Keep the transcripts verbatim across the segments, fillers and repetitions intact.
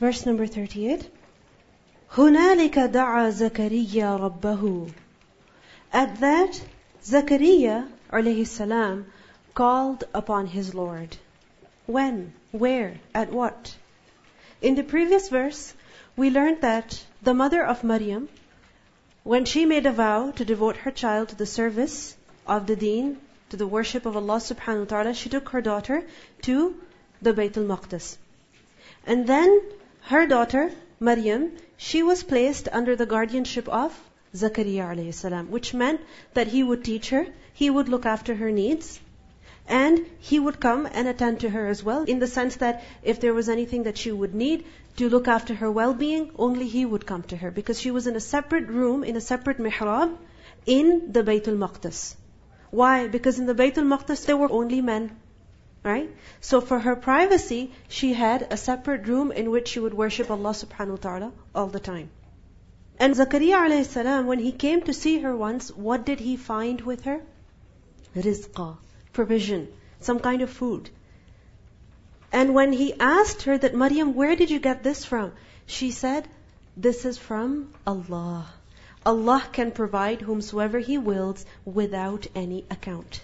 Verse number thirty-eight. هُنَالِكَ دَعَى زَكَرِيَّا رَبَّهُ. At that, Zakariya, alayhi salam, called upon his Lord. When? Where? At what? In the previous verse, we learned that the mother of Maryam, when she made a vow to devote her child to the service of the deen, to the worship of Allah subhanahu wa ta'ala, she took her daughter to the Bayt al-Maqdis. And then her daughter, Maryam, she was placed under the guardianship of Zakariya alayhi salam, which meant that he would teach her, he would look after her needs, and he would come and attend to her as well, in the sense that if there was anything that she would need to look after her well-being, only he would come to her, because she was in a separate room, in a separate mihrab, in the Bayt al-Maqdis. Why? Because in the Bayt al-Maqdis there were only men. Right? So for her privacy, she had a separate room in which she would worship Allah subhanahu wa ta'ala all the time. And Zakariya alayhi salam, when he came to see her once, what did he find with her? Rizqa, provision, some kind of food. And when he asked her that, Maryam, where did you get this from? She said, this is from Allah. Allah can provide whomsoever He wills without any account.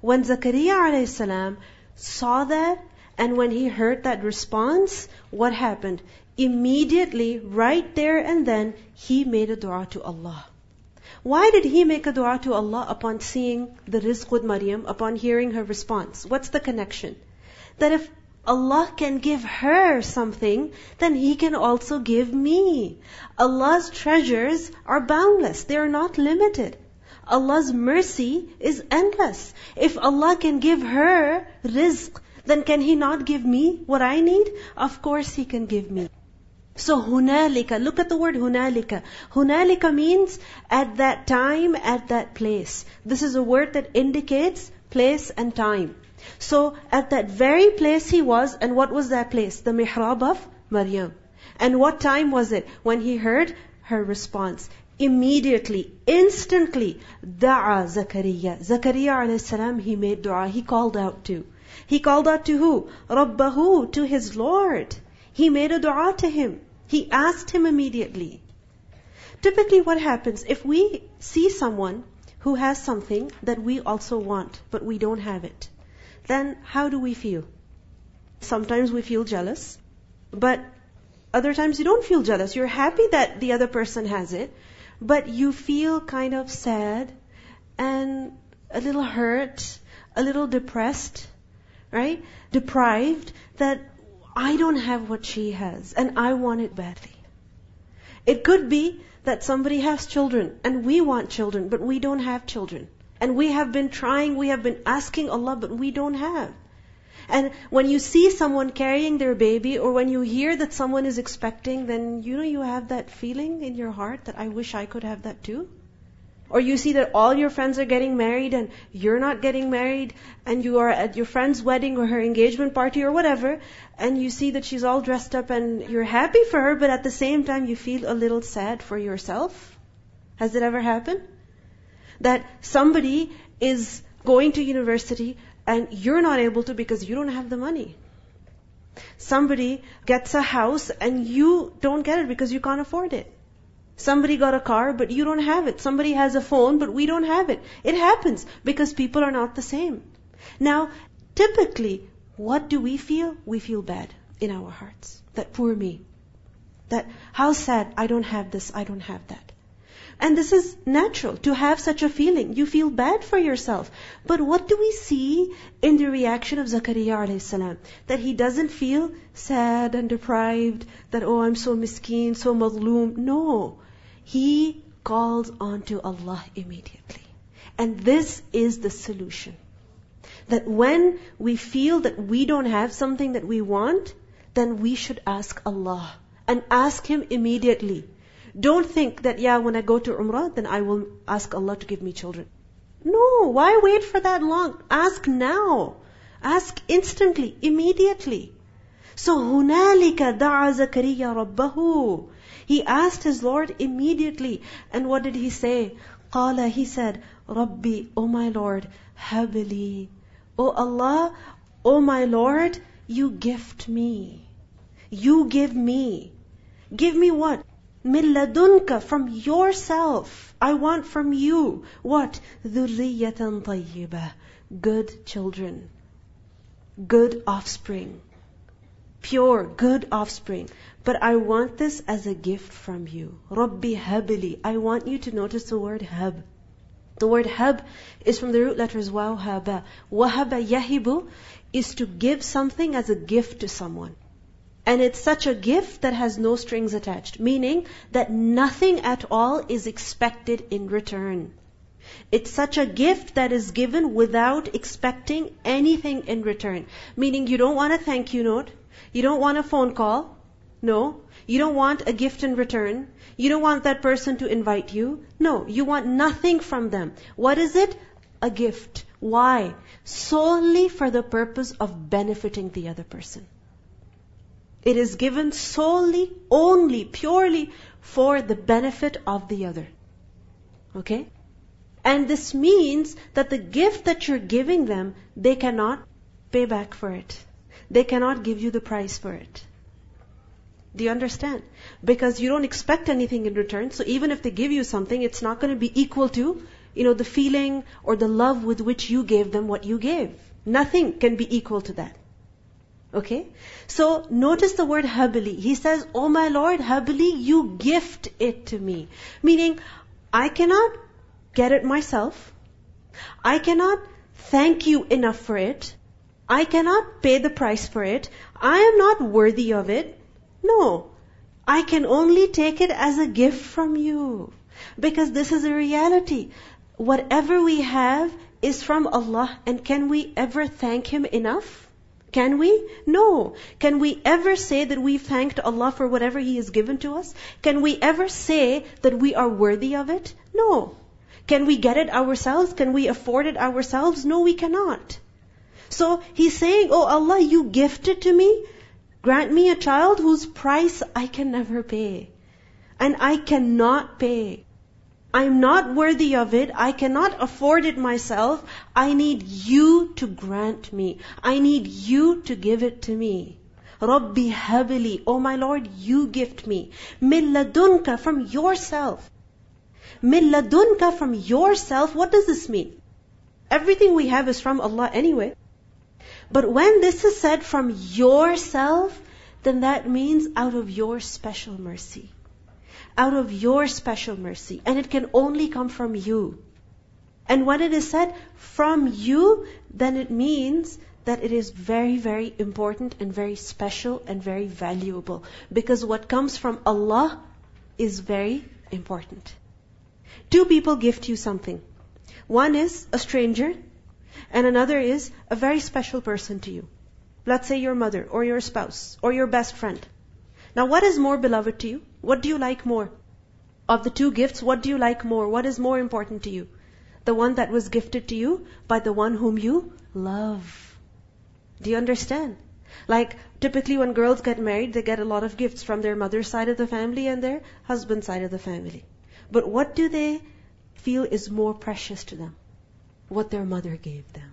When Zakariya alayhi salam saw that, and when he heard that response, what happened? Immediately, right there and then, he made a dua to Allah. Why did he make a dua to Allah upon seeing the rizq with Maryam, upon hearing her response? What's the connection? That if Allah can give her something, then He can also give me. Allah's treasures are boundless. They are not limited. Allah's mercy is endless. If Allah can give her rizq, then can He not give me what I need? Of course He can give me. So hunalika, look at the word hunalika. Hunalika means at that time, at that place. This is a word that indicates place and time. So at that very place he was, and what was that place? The mihrab of Maryam. And what time was it? When he heard her response. Immediately, instantly, da'a Zakariya. Zakariya alayhi salam, he made dua. He called out to. He called out to who? Rabbahu, to his Lord. He made a dua to Him. He asked Him immediately. Typically what happens, if we see someone who has something that we also want, but we don't have it, then how do we feel? Sometimes we feel jealous, but other times you don't feel jealous. You're happy that the other person has it, but you feel kind of sad and a little hurt, a little depressed, right? Deprived, that I don't have what she has and I want it badly. It could be that somebody has children and we want children, but we don't have children. And we have been trying, we have been asking Allah, but we don't have. And when you see someone carrying their baby, or when you hear that someone is expecting, then you know you have that feeling in your heart that I wish I could have that too. Or you see that all your friends are getting married and you're not getting married, and you are at your friend's wedding or her engagement party or whatever, and you see that she's all dressed up and you're happy for her, but at the same time you feel a little sad for yourself. Has it ever happened? That somebody is going to university and you're not able to because you don't have the money. Somebody gets a house and you don't get it because you can't afford it. Somebody got a car but you don't have it. Somebody has a phone but we don't have it. It happens because people are not the same. Now, typically, what do we feel? We feel bad in our hearts. That poor me. That how sad, I don't have this, I don't have that. And this is natural, to have such a feeling. You feel bad for yourself. But what do we see in the reaction of Zakariya alayhi salam? That he doesn't feel sad and deprived, that, oh, I'm so miskeen, so mazloom. No. He calls on to Allah immediately. And this is the solution. That when we feel that we don't have something that we want, then we should ask Allah and ask Him immediately. Don't think that, yeah, when I go to Umrah, then I will ask Allah to give me children. No, why wait for that long? Ask now. Ask instantly, immediately. So, هُنَالِكَ دَعَى زَكَرِيَّا رَبَّهُ. He asked his Lord immediately. And what did he say? Qala, he said, Rabbi, O my Lord, habli. O Allah, O my Lord, you gift me. You give me. Give me what? Min ladunka, from yourself. I want from you. What? Dhurriyyatan tayyibah. Good children. Good offspring. Pure, good offspring. But I want this as a gift from you. Rabbi habli. I want you to notice the word hab. The word hab is from the root letters waw haba. Wahaba yahibu is to give something as a gift to someone. And it's such a gift that has no strings attached, meaning that nothing at all is expected in return. It's such a gift that is given without expecting anything in return. Meaning you don't want a thank you note. You don't want a phone call. No. You don't want a gift in return. You don't want that person to invite you. No. You want nothing from them. What is it? A gift. Why? Solely for the purpose of benefiting the other person. It is given solely, only, purely for the benefit of the other. Okay? And this means that the gift that you're giving them, they cannot pay back for it. They cannot give you the price for it. Do you understand? Because you don't expect anything in return, so even if they give you something, it's not going to be equal to, you know, the feeling or the love with which you gave them what you gave. Nothing can be equal to that. Okay? So, notice the word habli. He says, "Oh my Lord, habli, you gift it to me." Meaning, I cannot get it myself. I cannot thank you enough for it. I cannot pay the price for it. I am not worthy of it. No. I can only take it as a gift from you. Because this is a reality. Whatever we have is from Allah. And can we ever thank Him enough? Can we? No. Can we ever say that we've thanked Allah for whatever He has given to us? Can we ever say that we are worthy of it? No. Can we get it ourselves? Can we afford it ourselves? No, we cannot. So He's saying, "Oh Allah, you gifted to me. Grant me a child whose price I can never pay. And I cannot pay. I'm not worthy of it. I cannot afford it myself. I need you to grant me. I need you to give it to me. Rabbi habli. Oh my Lord, you gift me. Min ladunka, from yourself. Min ladunka, from yourself. What does this mean? Everything we have is from Allah anyway. But when this is said from yourself, then that means out of your special mercy. Out of your special mercy. And it can only come from you. And when it is said from you, then it means that it is very, very important and very special and very valuable. Because what comes from Allah is very important. Two people gift you something. One is a stranger and another is a very special person to you. Let's say your mother or your spouse or your best friend. Now what is more beloved to you? What do you like more? Of the two gifts, what do you like more? What is more important to you? The one that was gifted to you by the one whom you love. Do you understand? Like, typically when girls get married, they get a lot of gifts from their mother's side of the family and their husband's side of the family. But what do they feel is more precious to them? What their mother gave them.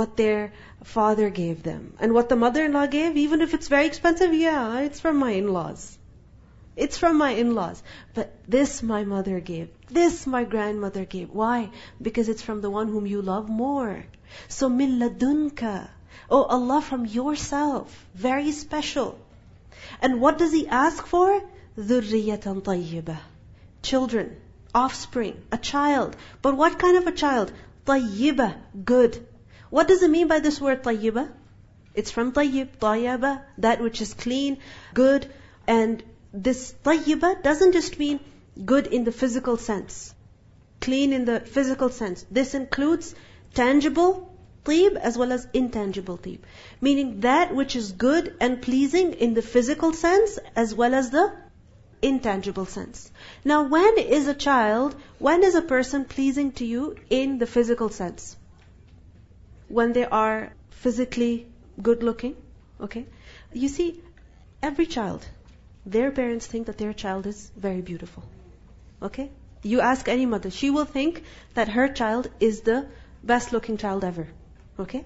What their father gave them. And what the mother-in-law gave, even if it's very expensive, yeah, it's from my in-laws. It's from my in-laws. But this my mother gave. This my grandmother gave. Why? Because it's from the one whom you love more. So, min ladunka. Oh Allah, from yourself. Very special. And what does He ask for? Dhurriyyatan tayyibah. Children. Offspring. A child. But what kind of a child? Tayyibah. Good. What does it mean by this word tayyibah? It's from tayyib, tayyibah, that which is clean, good. And this tayyibah doesn't just mean good in the physical sense, clean in the physical sense. This includes tangible tayyib as well as intangible tayyib. Meaning that which is good and pleasing in the physical sense as well as the intangible sense. Now when is a child, when is a person pleasing to you in the physical sense? When they are physically good looking, okay? You see, every child, their parents think that their child is very beautiful, okay? You ask any mother, she will think that her child is the best looking child ever, okay?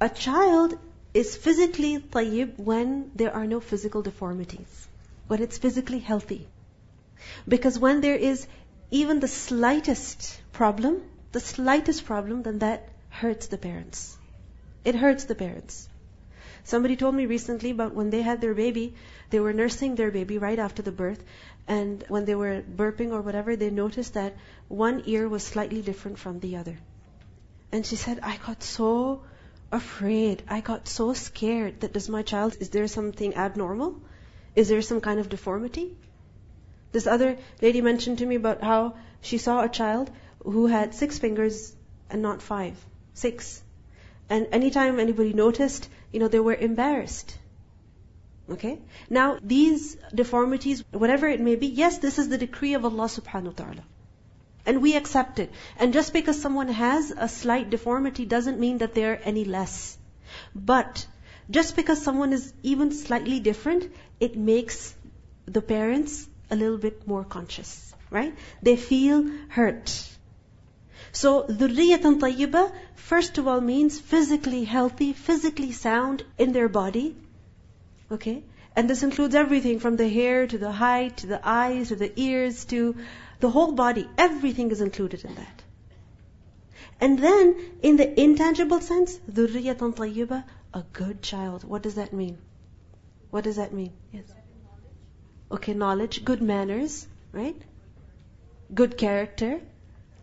A child is physically tayyib when there are no physical deformities, when it's physically healthy. Because when there is even the slightest problem, the slightest problem, then that hurts the parents. It hurts the parents. Somebody told me recently about when they had their baby, they were nursing their baby right after the birth, and when they were burping or whatever, they noticed that one ear was slightly different from the other. And she said, I got so afraid, I got so scared that does my child, is there something abnormal? Is there some kind of deformity? This other lady mentioned to me about how she saw a child who had six fingers and not five, six. And anytime anybody noticed, you know, they were embarrassed. Okay? Now, these deformities, whatever it may be, yes, this is the decree of Allah subhanahu wa ta'ala. And we accept it. And just because someone has a slight deformity doesn't mean that they are any less. But just because someone is even slightly different, it makes the parents a little bit more conscious. Right? They feel hurt. So, dhurriyyah tayyibah, first of all, means physically healthy, physically sound in their body. Okay? And this includes everything from the hair, to the height, to the eyes, to the ears, to the whole body. Everything is included in that. And then, in the intangible sense, dhurriyyah tayyibah, a good child. What does that mean? What does that mean? Yes. Okay, knowledge, good manners, right? Good character.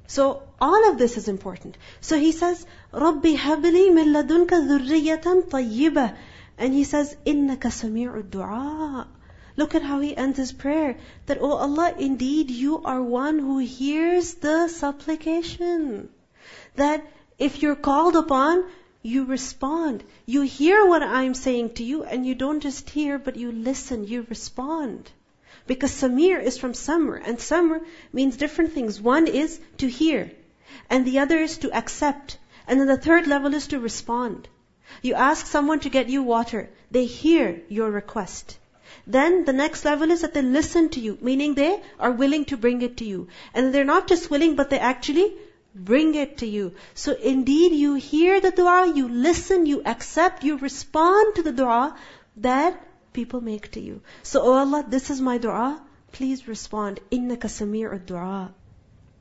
So all of this is important. So he says, رَبِّ هَبْلِي مِنْ لَدُنْكَ ذُرِّيَّةً طَيِّبَةً. And he says, إِنَّكَ سَمِيعُ الدُّعَاء. Look at how he ends his prayer. That, O oh Allah, indeed you are one who hears the supplication. That if you're called upon, you respond. You hear what I'm saying to you, and you don't just hear, but you listen, you respond. Because Samir is from Samr, and Samr means different things. One is to hear, and the other is to accept, and then the third level is to respond. You ask someone to get you water, they hear your request. Then the next level is that they listen to you, meaning they are willing to bring it to you. And they're not just willing, but they actually bring it to you. So indeed you hear the dua, you listen, you accept, you respond to the dua that people make to you. So, O oh Allah, this is my dua. Please respond. إِنَّكَ سَمِيعُ الدُّعَاء.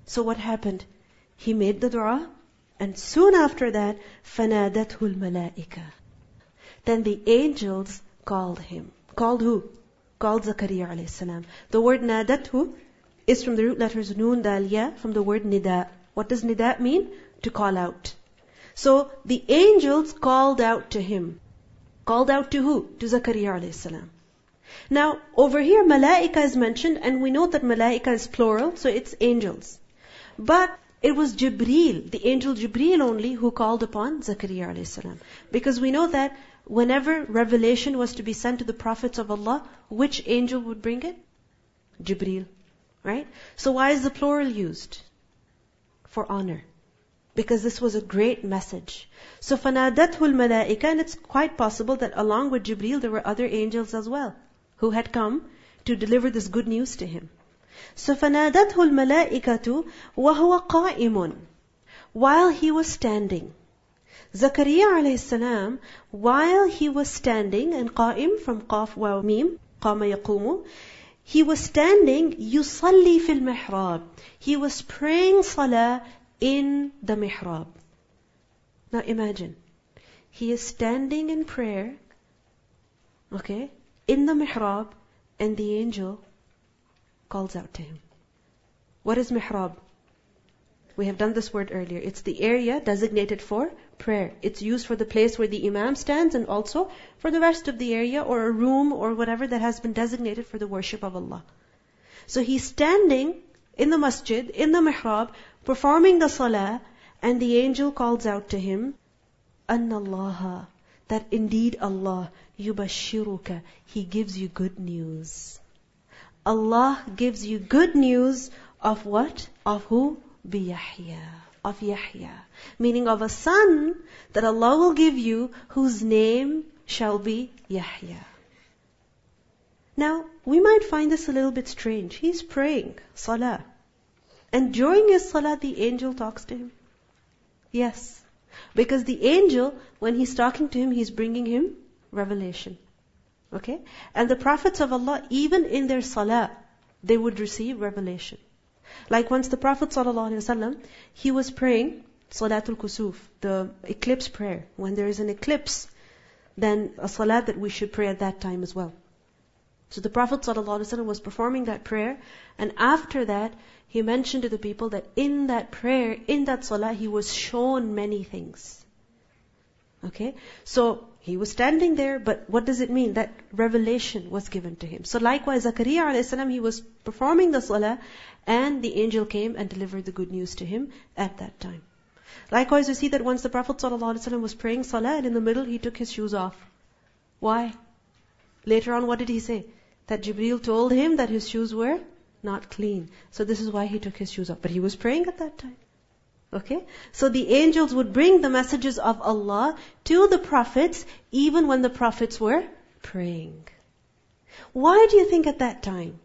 So what happened? He made the dua, and soon after that, فَنَادَتْهُ الْمَلَائِكَةُ. Then the angels called him. Called who? Called Zakariya alayhi salam. The word نَادَتْهُ is from the root letters noon dal ya, from the word nida. What does nida mean? To call out. So the angels called out to him. Called out to who? To Zakariya alayhi salam. Now, over here, malaika is mentioned, and we know that malaika is plural, so it's angels. But it was Jibreel, the angel Jibreel only, who called upon Zakariya alayhi salam. Because we know that whenever revelation was to be sent to the prophets of Allah, which angel would bring it? Jibreel. Right? So why is the plural used? For honor. Because this was a great message. So, فَنَادَتْهُ الْمَلَائِكَةُ. And it's quite possible that along with Jibreel, there were other angels as well, who had come to deliver this good news to him. So, فَنَادَتْهُ الْمَلَائِكَةُ وَهُوَ قَائِمٌ. While he was standing. Zakariya alayhi salam, while he was standing, and قائم from قاف واو ميم, قَامَ يَقُومُ. He was standing, يُصَلِّي فِي الْمِحْرَابِ. He was praying salah in the mihrab. Now imagine, he is standing in prayer, okay, in the mihrab, and the angel calls out to him. What is mihrab? We have done this word earlier. It's the area designated for prayer. It's used for the place where the imam stands, and also for the rest of the area, or a room, or whatever that has been designated for the worship of Allah. So he's standing in the masjid, in the mihrab, performing the salah, and the angel calls out to him, أَنَّ اللَّهَ, that indeed Allah, يُبَشِّرُكَ, He gives you good news. Allah gives you good news of what? Of who? بِيَحْيَا, of Yahya. Meaning of a son that Allah will give you, whose name shall be Yahya. Now, we might find this a little bit strange. He's praying salah. And during his salah, the angel talks to him. Yes. Because the angel, when he's talking to him, he's bringing him revelation. Okay? And the prophets of Allah, even in their salah, they would receive revelation. Like once the Prophet ﷺ, he was praying Salatul Kusuf, the eclipse prayer. When there is an eclipse, then a salat that we should pray at that time as well. So the Prophet ﷺ was performing that prayer, and after that, he mentioned to the people that in that prayer, in that salah, he was shown many things. Okay? So, he was standing there, but what does it mean? That revelation was given to him. So likewise, Zakariya alayhi salam, he was performing the salah, and the angel came and delivered the good news to him at that time. Likewise, you see that once the Prophet ﷺ was praying salah, and in the middle, he took his shoes off. Why? Later on, what did he say? That Jibreel told him that his shoes were not clean. So this is why he took his shoes off. But he was praying at that time. Okay? So the angels would bring the messages of Allah to the prophets, even when the prophets were praying. Why do you think at that time?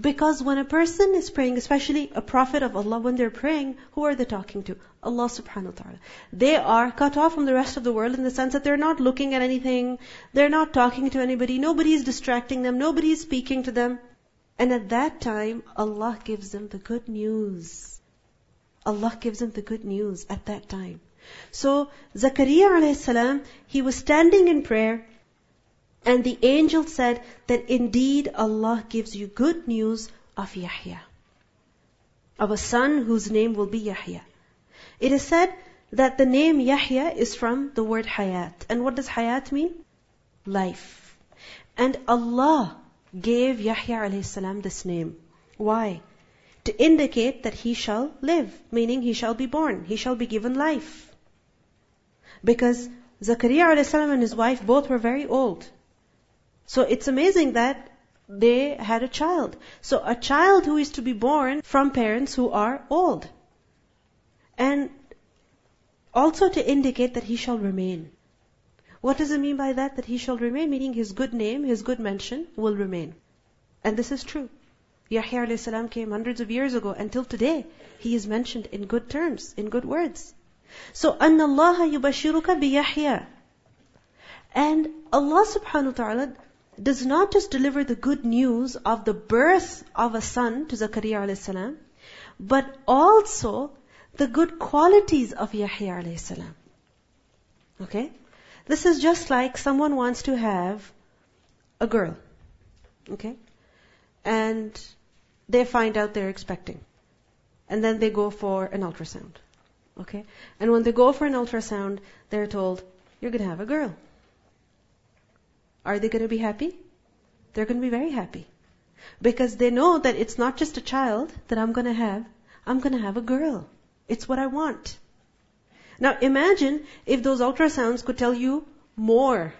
Because when a person is praying, especially a prophet of Allah, when they're praying, who are they talking to? Allah subhanahu wa ta'ala. They are cut off from the rest of the world in the sense that they're not looking at anything, they're not talking to anybody, nobody is distracting them, nobody is speaking to them. And at that time, Allah gives them the good news. Allah gives them the good news at that time. So, Zakariya alayhi salam, he was standing in prayer, and the angel said that indeed Allah gives you good news of Yahya, of a son whose name will be Yahya. It is said that the name Yahya is from the word Hayat. And what does Hayat mean? Life. And Allah gave Yahya alayhi salam this name. Why? To indicate that he shall live, meaning he shall be born, he shall be given life. Because Zakariya alayhi salam and his wife both were very old. So it's amazing that they had a child. So a child who is to be born from parents who are old. And also to indicate that he shall remain. What does it mean by that? That he shall remain, meaning his good name, his good mention will remain. And this is true. Yahya alayhi salam came hundreds of years ago. Until today, he is mentioned in good terms, in good words. So, أَنَّ اللَّهَ يُبَشِّرُكَ بِيَحْيَا. And Allah subhanahu wa ta'ala does not just deliver the good news of the birth of a son to Zakariya alayhi salam, but also the good qualities of Yahya alayhi salam. Okay? This is just like someone wants to have a girl. Okay? And they find out they're expecting. And then they go for an ultrasound. Okay? And when they go for an ultrasound, they're told, you're going to have a girl. Are they going to be happy? They're going to be very happy. Because they know that it's not just a child that I'm going to have. I'm going to have a girl. It's what I want. Now imagine if those ultrasounds could tell you more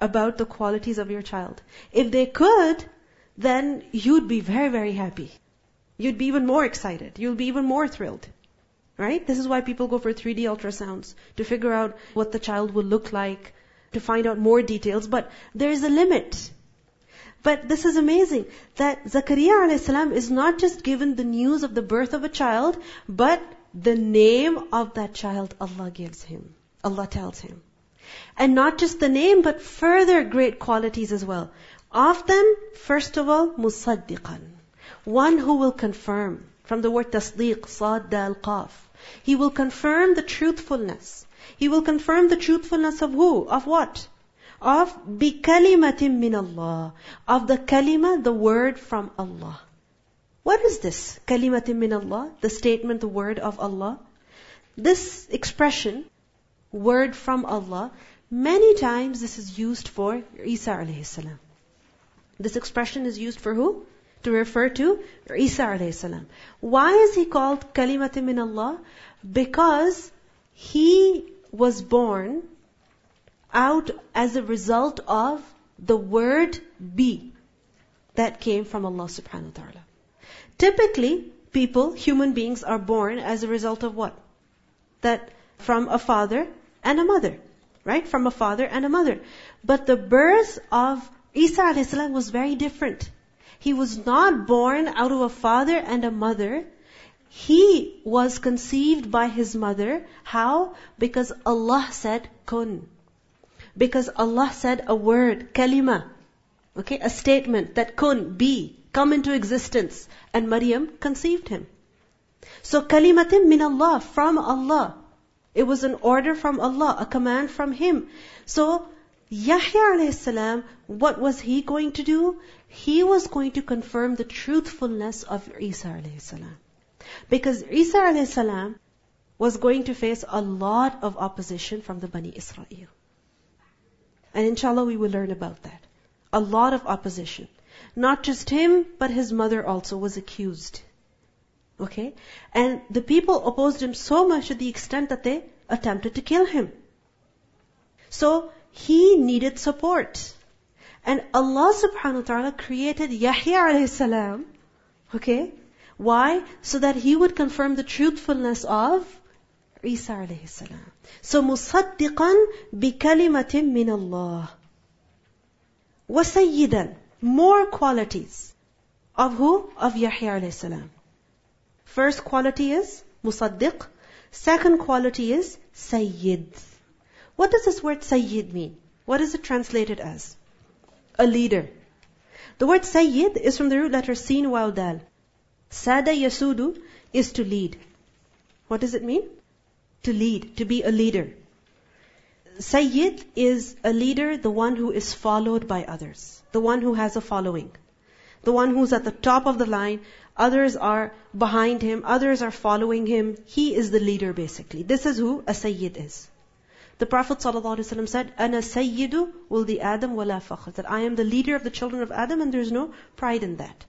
about the qualities of your child. If they could, then you'd be very, very happy. You'd be even more excited. You'll be even more thrilled. Right? This is why people go for three D ultrasounds, to figure out what the child will look like, to find out more details. But there is a limit. But this is amazing, that Zakariya alayhi salam is not just given the news of the birth of a child, but the name of that child Allah gives him. Allah tells him. And not just the name, but further great qualities as well. Of them, first of all, musaddiqan. One who will confirm. From the word tasdeeq, Sada al-qaf. He will confirm the truthfulness. He will confirm the truthfulness of who? Of what? Of بِكَلِمَةٍ min Allah. Of the kalimah, the word from Allah. What is this? كَلِمَةٍ min Allah. The statement, the word of Allah. This expression, word from Allah, many times this is used for Isa alayhi salam. This expression is used for who? To refer to Isa alayhi salam. Why is he called Kalimatun min Allah? Because he was born out as a result of the word bi that came from Allah subhanahu wa ta'ala. Typically, people, human beings are born as a result of what? That from a father and a mother. Right? From a father and a mother. But the birth of Isa alayhi salam was very different. He was not born out of a father and a mother. He was conceived by his mother. How? Because Allah said, kun. Because Allah said a word, kalimah. Okay, a statement that kun, be, come into existence. And Maryam conceived him. So kalimatim min Allah, from Allah. It was an order from Allah, a command from Him. So Yahya alayhi salam, what was he going to do? He was going to confirm the truthfulness of Isa alayhi salam. Because Isa alayhi salam was going to face a lot of opposition from the Bani Israel. And inshallah we will learn about that. A lot of opposition. Not just him, but his mother also was accused. Okay? And the people opposed him so much to the extent that they attempted to kill him. So he needed support. And Allah subhanahu wa ta'ala created Yahya alayhi salam. Okay? Why? So that he would confirm the truthfulness of Isa alayhi salam. So musaddiqan bi kalimatin min Allah. Wa sayyidan. More qualities. Of who? Of Yahya alayhi salam. First quality is musaddiq. Second quality is sayyid. What does this word sayyid mean? What is it translated as? A leader. The word sayyid is from the root letter sin waw dal. Sada yasudu is to lead. What does it mean? To lead, to be a leader. Sayyid is a leader, the one who is followed by others. The one who has a following. The one who's at the top of the line, others are behind him, others are following him. He is the leader basically. This is who a sayyid is. The Prophet ﷺ said, "Ana sayyidu uldi Adam wala fakhr," that I am the leader of the children of Adam and there is no pride in that.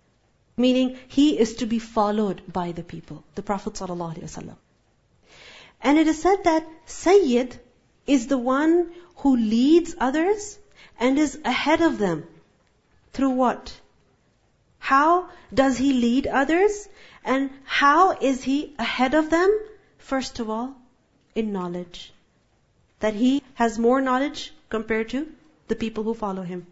Meaning, he is to be followed by the people. The Prophet ﷺ. And it is said that sayyid is the one who leads others and is ahead of them. Through what? How does he lead others? And how is he ahead of them? First of all, in knowledge. That he has more knowledge compared to the people who follow him.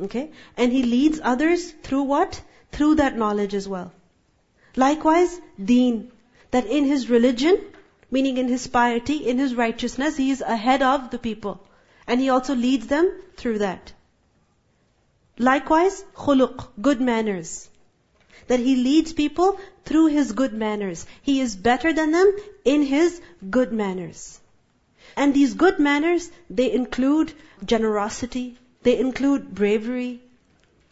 Okay? And he leads others through what? Through that knowledge as well. Likewise, deen. That in his religion, meaning in his piety, in his righteousness, he is ahead of the people. And he also leads them through that. Likewise, khuluq, good manners. That he leads people through his good manners. He is better than them in his good manners. And these good manners, they include generosity, they include bravery,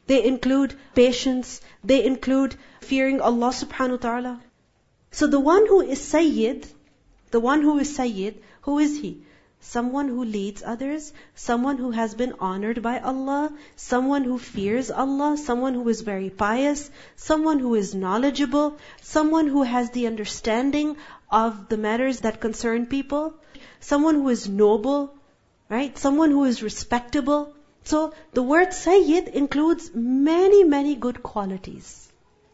they include patience, they include fearing Allah subhanahu wa ta'ala. So the one who is sayyid, the one who is sayyid, who is he? Someone who leads others, someone who has been honored by Allah, someone who fears Allah, someone who is very pious, someone who is knowledgeable, someone who has the understanding of the matters that concern people, someone who is noble, right? Someone who is respectable. So the word sayyid includes many, many good qualities.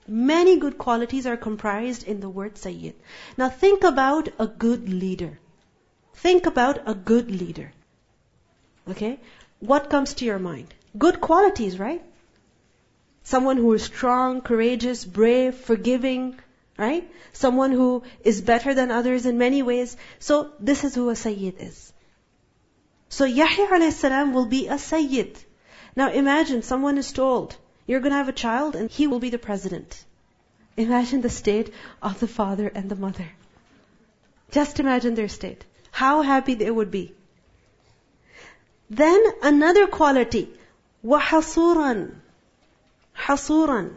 Many good qualities are comprised in the word sayyid. Now think about a good leader. Think about a good leader. Okay? What comes to your mind? Good qualities, right? Someone who is strong, courageous, brave, forgiving, right? Someone who is better than others in many ways. So this is who a sayyid is. So Yahya alayhi salam will be a sayyid. Now imagine someone is told, you're going to have a child and he will be the president. Imagine the state of the father and the mother. Just imagine their state. How happy they would be. Then another quality. وَحَصُورًا حَصُورًا.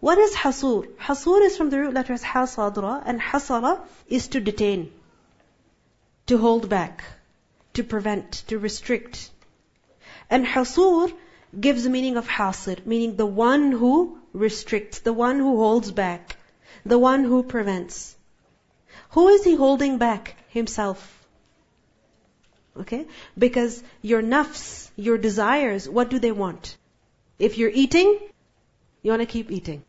What is hasur? Hasur is from the root letters hasadra, and hasara is to detain, to hold back, to prevent, to restrict. And hasur gives the meaning of hasir, meaning the one who restricts, the one who holds back, the one who prevents. Who is he holding back? Himself. Okay? Because your nafs, your desires, what do they want? If you're eating, you want to keep eating.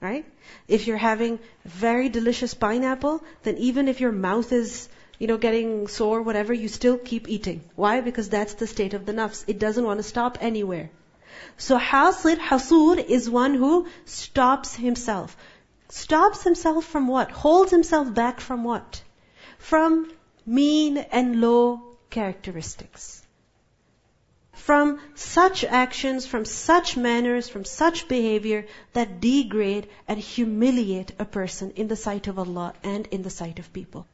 Right? If you're having very delicious pineapple, then even if your mouth is, you know, getting sore, whatever, you still keep eating. Why? Because that's the state of the nafs. It doesn't want to stop anywhere. So hasir, hasur is one who stops himself. stops himself from what? Holds himself back from what? From mean and low characteristics. From such actions, from such manners, from such behavior that degrade and humiliate a person in the sight of Allah and in the sight of people.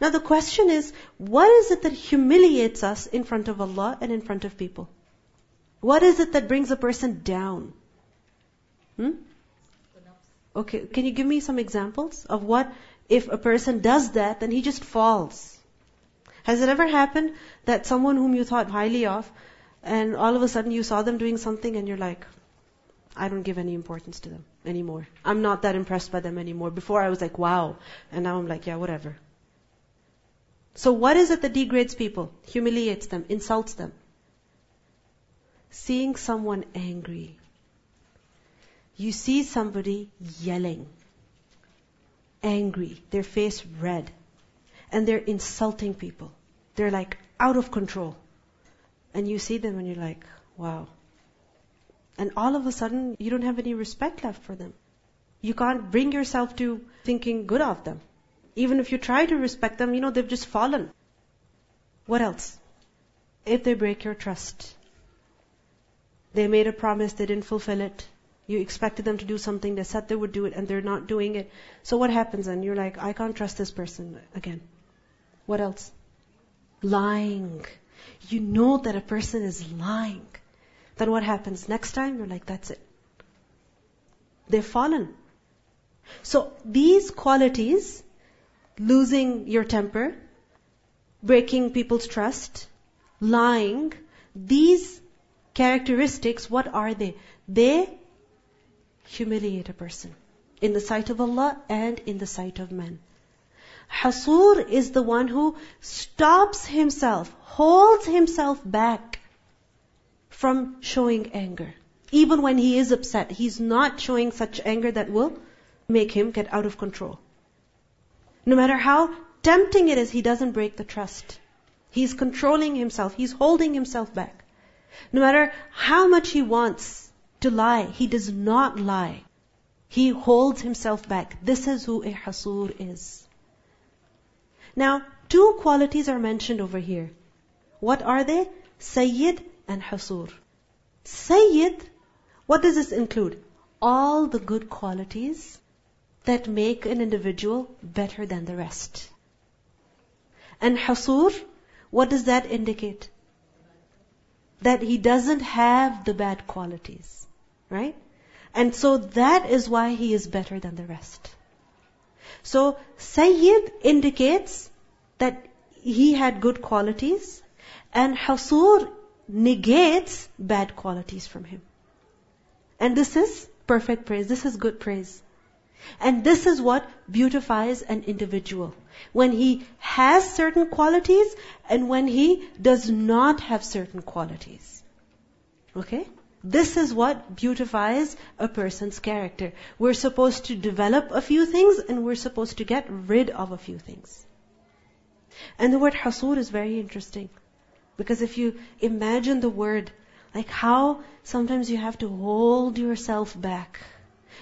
Now the question is, what is it that humiliates us in front of Allah and in front of people? What is it that brings a person down? Hmm? Okay, can you give me some examples of what, if a person does that, then he just falls? Has it ever happened that someone whom you thought highly of, and all of a sudden you saw them doing something and you're like, I don't give any importance to them anymore. I'm not that impressed by them anymore. Before I was like, wow. And now I'm like, yeah, whatever. So what is it that degrades people, humiliates them, insults them? Seeing someone angry. You see somebody yelling, angry, their face red, and they're insulting people. They're like out of control. And you see them and you're like, wow. And all of a sudden, you don't have any respect left for them. You can't bring yourself to thinking good of them. Even if you try to respect them, you know, they've just fallen. What else? If they break your trust, they made a promise, they didn't fulfill it. You expected them to do something, they said they would do it, and they're not doing it. So what happens then? You're like, I can't trust this person again. What else? Lying. You know that a person is lying. Then what happens? Next time, you're like, that's it. They've fallen. So these qualities, losing your temper, breaking people's trust, lying, these characteristics, what are they? They humiliate a person in the sight of Allah and in the sight of men. Hasur is the one who stops himself, holds himself back from showing anger. Even when he is upset, he's not showing such anger that will make him get out of control. No matter how tempting it is, he doesn't break the trust. He's controlling himself. He's holding himself back. No matter how much he wants to lie, he does not lie. He holds himself back. This is who a hasur is. Now, two qualities are mentioned over here. What are they? Sayyid and hasur. Sayyid, what does this include? All the good qualities that make an individual better than the rest. And hasur, what does that indicate? That he doesn't have the bad qualities. Right? And so that is why he is better than the rest. So Sayyid indicates that he had good qualities, and Hasur negates bad qualities from him. And this is perfect praise. This is good praise. And this is what beautifies an individual. When he has certain qualities and when he does not have certain qualities. Okay? This is what beautifies a person's character. We're supposed to develop a few things and we're supposed to get rid of a few things. And the word hasur is very interesting. Because if you imagine the word, like how sometimes you have to hold yourself back.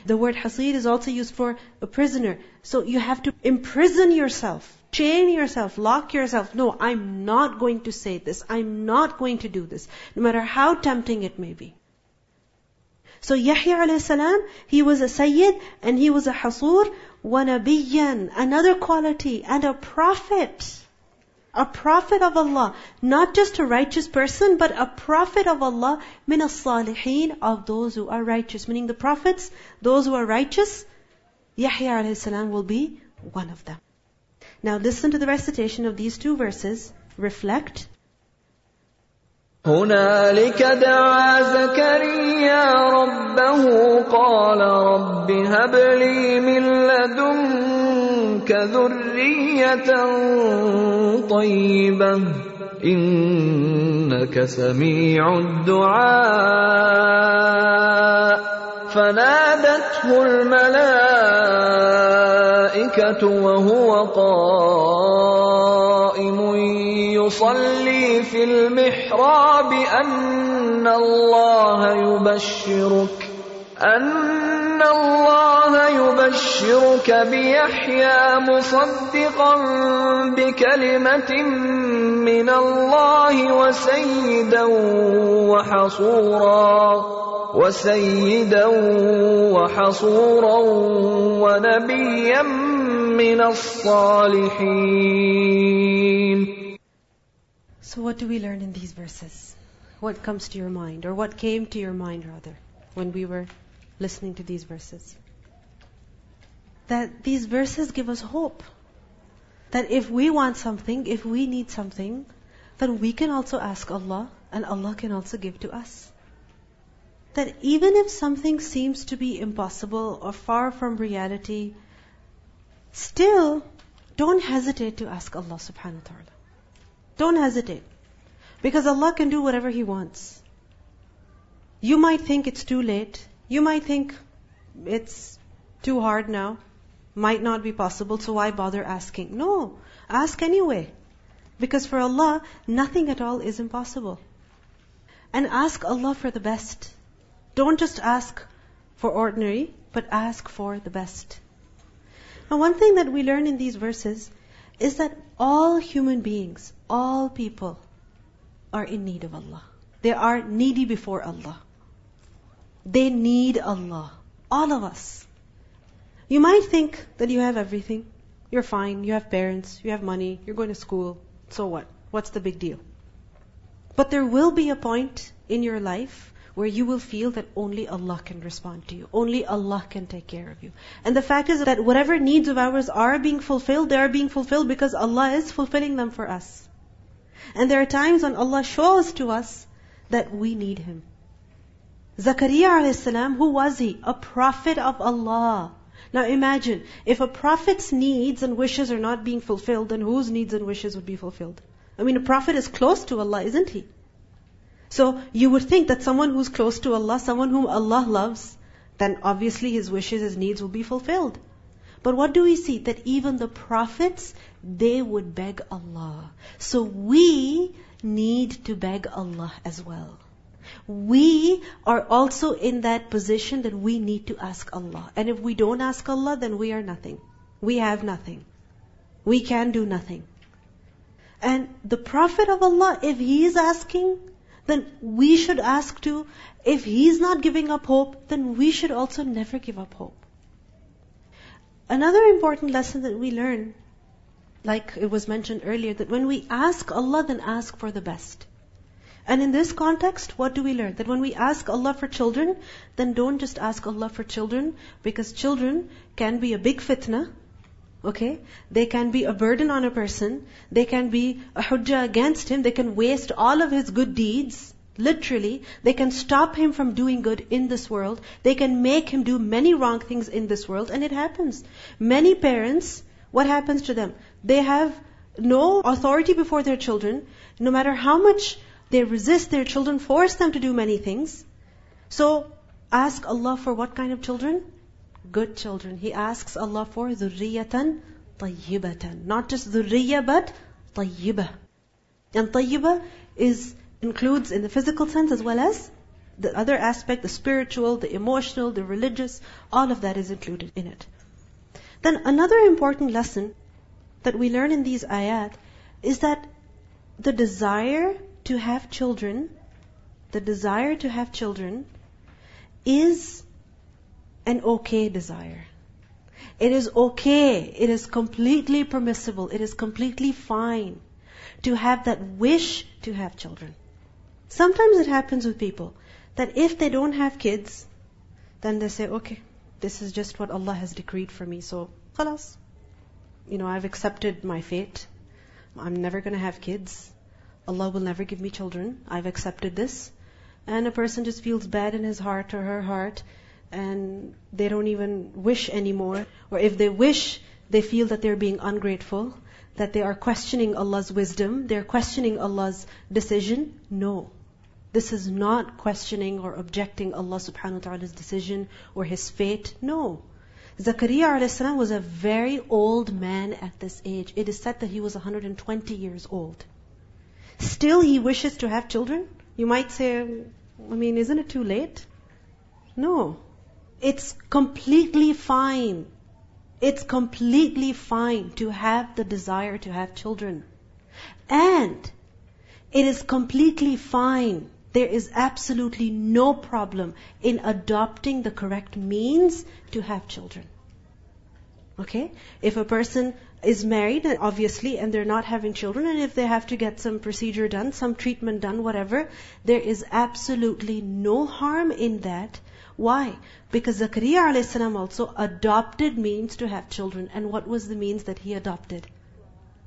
The word hasir is also used for a prisoner. So you have to imprison yourself, chain yourself, lock yourself. No, I'm not going to say this. I'm not going to do this. No matter how tempting it may be. So Yahya alayhi salam, he was a sayyid and he was a hasur, wa nabiyyan, another quality, and a prophet. A prophet of Allah. Not just a righteous person, but a prophet of Allah, min as-salihin, of those who are righteous. Meaning the prophets, those who are righteous, Yahya alayhi salam will be one of them. Now listen to the recitation of these two verses. Reflect. هنالك دعا زكريا ربه قال رب هب لي من لدنك ذرية طيبة إنك سميع الدعاء فنادته الملائكة وهو قائم يصلي في المحراب أن الله يبشرك أن الله يبشرك بيحيى مصدقا بكلمة من الله وسيدا وحصورا وسيدا وحصورا ونبيا من الصالحين. So what do we learn in these verses? What comes to your mind, or what came to your mind rather, when we were listening to these verses? That these verses give us hope. That if we want something, if we need something, then we can also ask Allah, and Allah can also give to us. That even if something seems to be impossible or far from reality, still don't hesitate to ask Allah subhanahu wa ta'ala. Don't hesitate. Because Allah can do whatever He wants. You might think it's too late. You might think it's too hard now. Might not be possible, so why bother asking? No, ask anyway. Because for Allah, nothing at all is impossible. And ask Allah for the best. Don't just ask for ordinary, but ask for the best. Now, one thing that we learn in these verses is that all human beings, all people, are in need of Allah. They are needy before Allah. They need Allah. All of us. You might think that you have everything. You're fine. You have parents. You have money. You're going to school. So what? What's the big deal? But there will be a point in your life where you will feel that only Allah can respond to you. Only Allah can take care of you. And the fact is that whatever needs of ours are being fulfilled, they are being fulfilled because Allah is fulfilling them for us. And there are times when Allah shows to us that we need Him. Zakariya alayhi salam, who was he? A prophet of Allah. Now imagine, if a prophet's needs and wishes are not being fulfilled, then whose needs and wishes would be fulfilled? I mean, a prophet is close to Allah, isn't he? So you would think that someone who's close to Allah, someone whom Allah loves, then obviously his wishes, his needs will be fulfilled. But what do we see? That even the prophets, they would beg Allah. So we need to beg Allah as well. We are also in that position that we need to ask Allah. And if we don't ask Allah, then we are nothing. We have nothing. We can do nothing. And the Prophet of Allah, if he is asking, then we should ask too. If he's not giving up hope, then we should also never give up hope. Another important lesson that we learn, like it was mentioned earlier, that when we ask Allah, then ask for the best. And in this context, what do we learn? That when we ask Allah for children, then don't just ask Allah for children, because children can be a big fitna, okay? They can be a burden on a person. They can be a hujjah against him. They can waste all of his good deeds, literally. They can stop him from doing good in this world. They can make him do many wrong things in this world, and it happens. Many parents, what happens to them? They have no authority before their children. No matter how much they resist their children, force them to do many things. So ask Allah for what kind of children? Good children. He asks Allah for dhurriyyah tayyibah. Not just dhurriyyah, but tayyibah. And tayyibah is, includes in the physical sense as well as the other aspect, the spiritual, the emotional, the religious, all of that is included in it. Then another important lesson that we learn in these ayat is that the desire to have children, the desire to have children is an okay desire. It is okay, it is completely permissible, it is completely fine to have that wish to have children. Sometimes it happens with people that if they don't have kids, then they say, okay, this is just what Allah has decreed for me, so khalas. You know, I've accepted my fate. I'm never going to have kids. Allah will never give me children. I've accepted this. And a person just feels bad in his heart or her heart, and they don't even wish anymore. Or if they wish, they feel that they're being ungrateful, that they are questioning Allah's wisdom, they're questioning Allah's decision. No. This is not questioning or objecting Allah subhanahu wa ta'ala's decision or His fate. No. Zakariya alayhi salam was a very old man at this age. It is said that he was one hundred twenty years old. Still he wishes to have children? You might say, I mean, isn't it too late? No. It's completely fine. It's completely fine to have the desire to have children. And it is completely fine. There is absolutely no problem in adopting the correct means to have children. Okay? If a person is married, obviously, and they're not having children, and if they have to get some procedure done, some treatment done, whatever, there is absolutely no harm in that. Why? Because Zakariya alayhis salam also adopted means to have children. And what was the means that he adopted?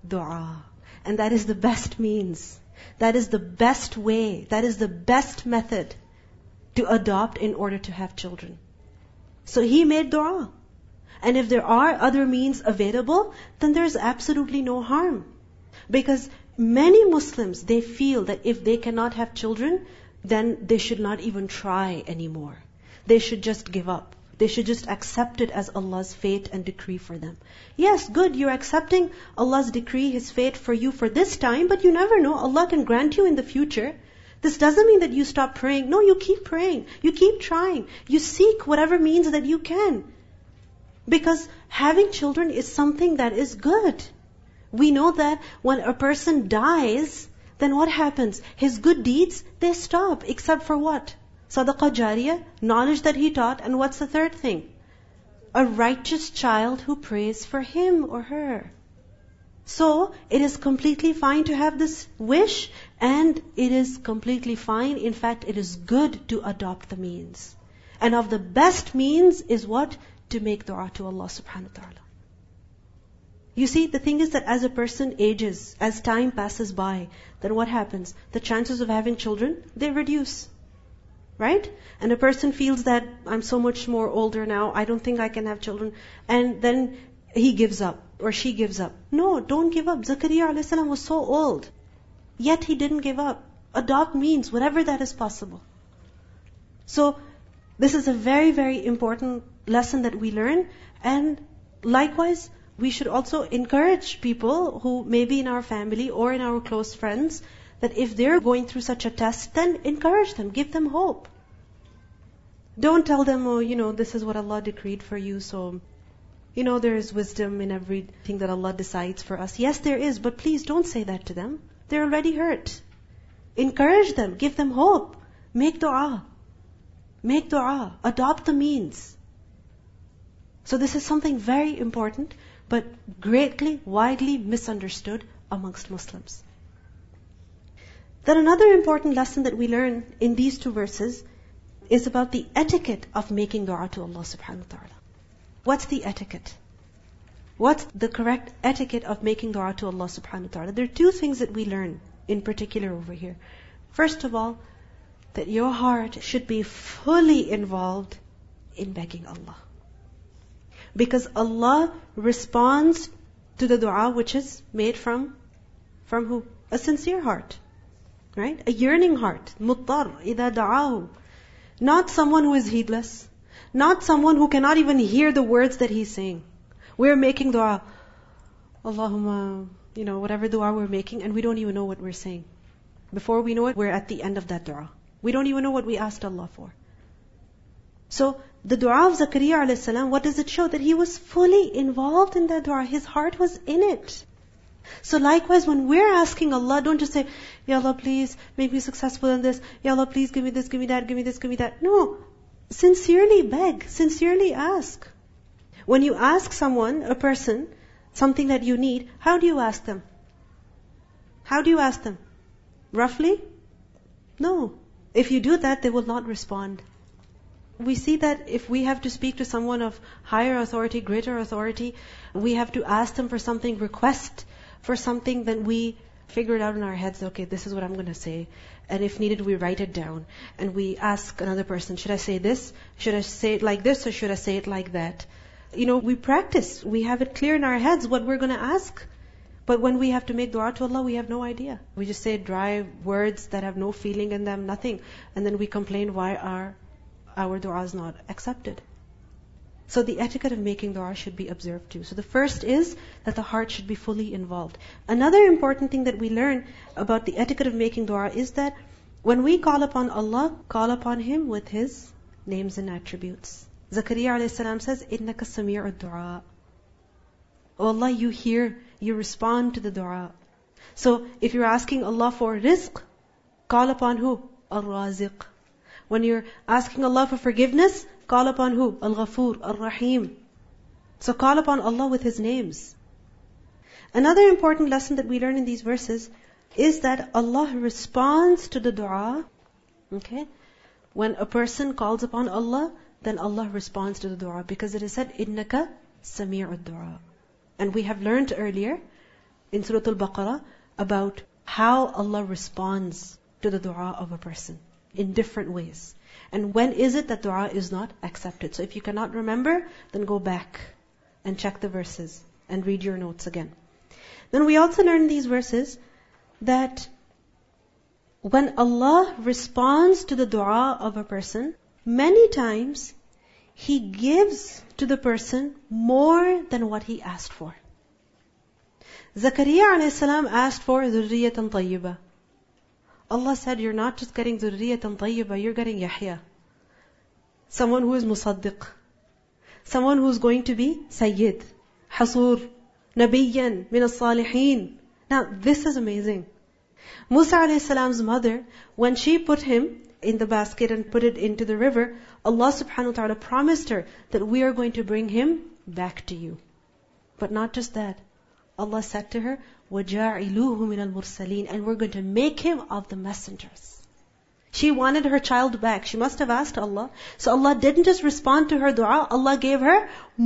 Du'a. And that is the best means. That is the best way. That is the best method to adopt in order to have children. So he made du'a. And if there are other means available, then there is absolutely no harm. Because many Muslims, they feel that if they cannot have children, then they should not even try anymore. They should just give up. They should just accept it as Allah's fate and decree for them. Yes, good, you're accepting Allah's decree, His fate for you for this time, but you never know. Allah can grant you in the future. This doesn't mean that you stop praying. No, you keep praying. You keep trying. You seek whatever means that you can. Because having children is something that is good. We know that when a person dies, then what happens? His good deeds, they stop. Except for what? Sadaqah jariyah, knowledge that he taught. And what's the third thing? A righteous child who prays for him or her. So, it is completely fine to have this wish. And it is completely fine. In fact, it is good to adopt the means. And of the best means is what? To make du'a to Allah subhanahu wa ta'ala. You see, the thing is that as a person ages, as time passes by, then what happens? The chances of having children, they reduce. Right? And a person feels that, I'm so much more older now, I don't think I can have children. And then he gives up, or she gives up. No, don't give up. Zakariya alayhis salam was so old, yet he didn't give up. Adopt means, whatever that is possible. So, this is a very, very important lesson that we learn, and likewise we should also encourage people who may be in our family or in our close friends that if they're going through such a test, then encourage them, give them hope. Don't tell them, oh, you know, this is what Allah decreed for you, so you know there is wisdom in everything that Allah decides for us. Yes, there is, but please don't say that to them. They're already hurt. Encourage them, give them hope. Make du'a. Make du'a. Adopt the means. So this is something very important, but greatly, widely misunderstood amongst Muslims. Then another important lesson that we learn in these two verses is about the etiquette of making du'a to Allah subhanahu wa ta'ala. What's the etiquette? What's the correct etiquette of making du'a to Allah subhanahu wa ta'ala? There are two things that we learn in particular over here. First of all, that your heart should be fully involved in begging Allah. Because Allah responds to the du'a which is made from, from who? A sincere heart. Right? A yearning heart. Muttar, idha da'ahu. Not someone who is heedless. Not someone who cannot even hear the words that he's saying. We're making du'a. Allahumma, you know, whatever du'a we're making, and we don't even know what we're saying. Before we know it, we're at the end of that du'a. We don't even know what we asked Allah for. So, the du'a of Zakariya alayhis salam, what does it show? That he was fully involved in that du'a. His heart was in it. So likewise, when we're asking Allah, don't just say, Ya Allah, please make me successful in this. Ya Allah, please give me this, give me that, give me this, give me that. No. Sincerely beg. Sincerely ask. When you ask someone, a person, something that you need, how do you ask them? How do you ask them? Roughly? No. If you do that, they will not respond. We see that if we have to speak to someone of higher authority, greater authority, we have to ask them for something, request for something, then we figure it out in our heads, okay, this is what I'm going to say. And if needed, we write it down. And we ask another person, should I say this? Should I say it like this or should I say it like that? You know, we practice. We have it clear in our heads what we're going to ask. But when we have to make dua to Allah, we have no idea. We just say dry words that have no feeling in them, nothing. And then we complain why our our du'a is not accepted. So the etiquette of making du'a should be observed too. So the first is that the heart should be fully involved. Another important thing that we learn about the etiquette of making du'a is that when we call upon Allah, call upon Him with His names and attributes. Zakariya alayhi salam says, إِنَّكَ السَّمِيعُ الدُّعَاءُ. Oh Allah, you hear, you respond to the dua. So if you're asking Allah for rizq, call upon who? Al-Raziq. When you're asking Allah for forgiveness, call upon who? Al-Ghafur, Al-Rahim. So call upon Allah with His names. Another important lesson that we learn in these verses is that Allah responds to the dua. Okay? When a person calls upon Allah, then Allah responds to the dua, because it is said, إِنَّكَ سَمِيعُ الدُّعَاءُ. And we have learned earlier in Surah Al-Baqarah about how Allah responds to the dua of a person in different ways. And when is it that dua is not accepted? So if you cannot remember, then go back and check the verses and read your notes again. Then we also learn in these verses that when Allah responds to the dua of a person, many times He gives to the person more than what he asked for. Zakariya alayhi salam asked for dhurriyyah tayyibah. Allah said, you're not just getting dhurriyyah tayyibah, you're getting Yahya. Someone who is musaddiq. Someone who is going to be sayyid, hasur, nabiyyan, min as-salihin. Now, this is amazing. Musa alayhi salam's mother, when she put him in the basket and put it into the river, Allah subhanahu wa ta'ala promised her that we are going to bring him back to you. But not just that. Allah said to her, وَجَاعِلُوهُ مِنَ الْمُرْسَلِينَ, and we're going to make him of the messengers. She wanted her child back. She must have asked Allah. So Allah didn't just respond to her dua. Allah gave her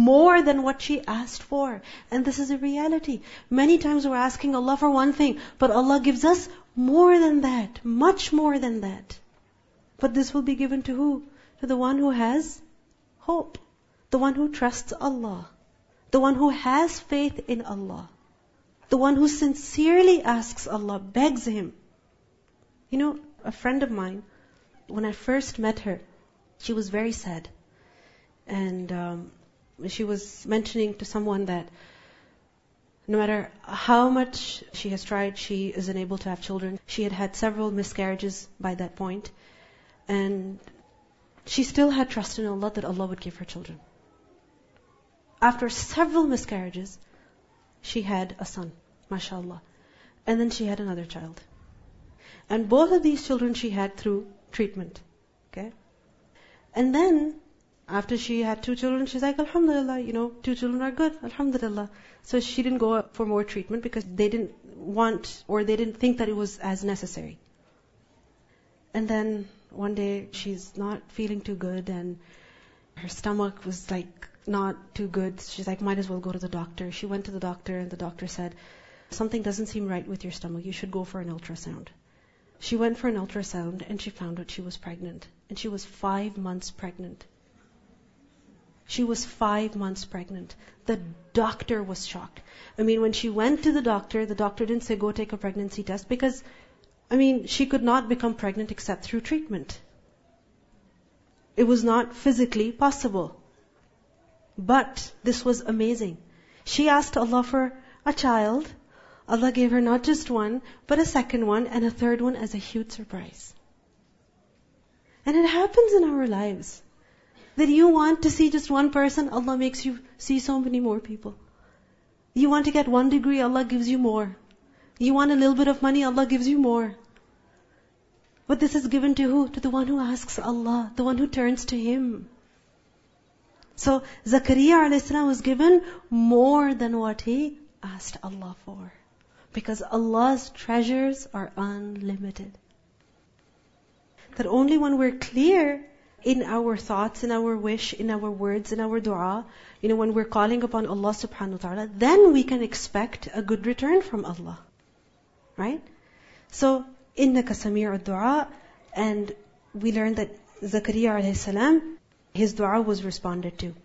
more than what she asked for. And this is a reality. Many times we're asking Allah for one thing, but Allah gives us more than that, much more than that. But this will be given to who? To the one who has hope. The one who trusts Allah. The one who has faith in Allah. The one who sincerely asks Allah, begs Him. You know, a friend of mine, when I first met her, she was very sad. And um, she was mentioning to someone that no matter how much she has tried, she is unable to have children. She had had several miscarriages by that point. And she still had trust in Allah that Allah would give her children. After several miscarriages, she had a son, mashallah. And then she had another child. And both of these children she had through treatment. Okay? And then, after she had two children, she's like, Alhamdulillah, you know, two children are good, Alhamdulillah. So she didn't go for more treatment because they didn't want, or they didn't think that it was as necessary. And then one day she's not feeling too good and her stomach was like not too good. She's like, might as well go to the doctor. She went to the doctor and the doctor said, something doesn't seem right with your stomach. You should go for an ultrasound. She went for an ultrasound and she found out she was pregnant. And she was five months pregnant. She was five months pregnant. The doctor was shocked. I mean, when she went to the doctor, the doctor didn't say, go take a pregnancy test, because I mean, she could not become pregnant except through treatment. It was not physically possible. But this was amazing. She asked Allah for a child. Allah gave her not just one, but a second one and a third one as a huge surprise. And it happens in our lives that you want to see just one person, Allah makes you see so many more people. You want to get one degree, Allah gives you more. You want a little bit of money, Allah gives you more. But this is given to who? To the one who asks Allah, the one who turns to Him. So Zakariya alayhi salam was given more than what he asked Allah for, because Allah's treasures are unlimited. That only when we're clear in our thoughts, in our wish, in our words, in our dua, you know, when we're calling upon Allah subhanahu wa ta'ala, then we can expect a good return from Allah. Right? So, إِنَّكَ سَمِيعُ الدُّعَاءُ. And we learned that Zakariya alayhi salam, his dua was responded to.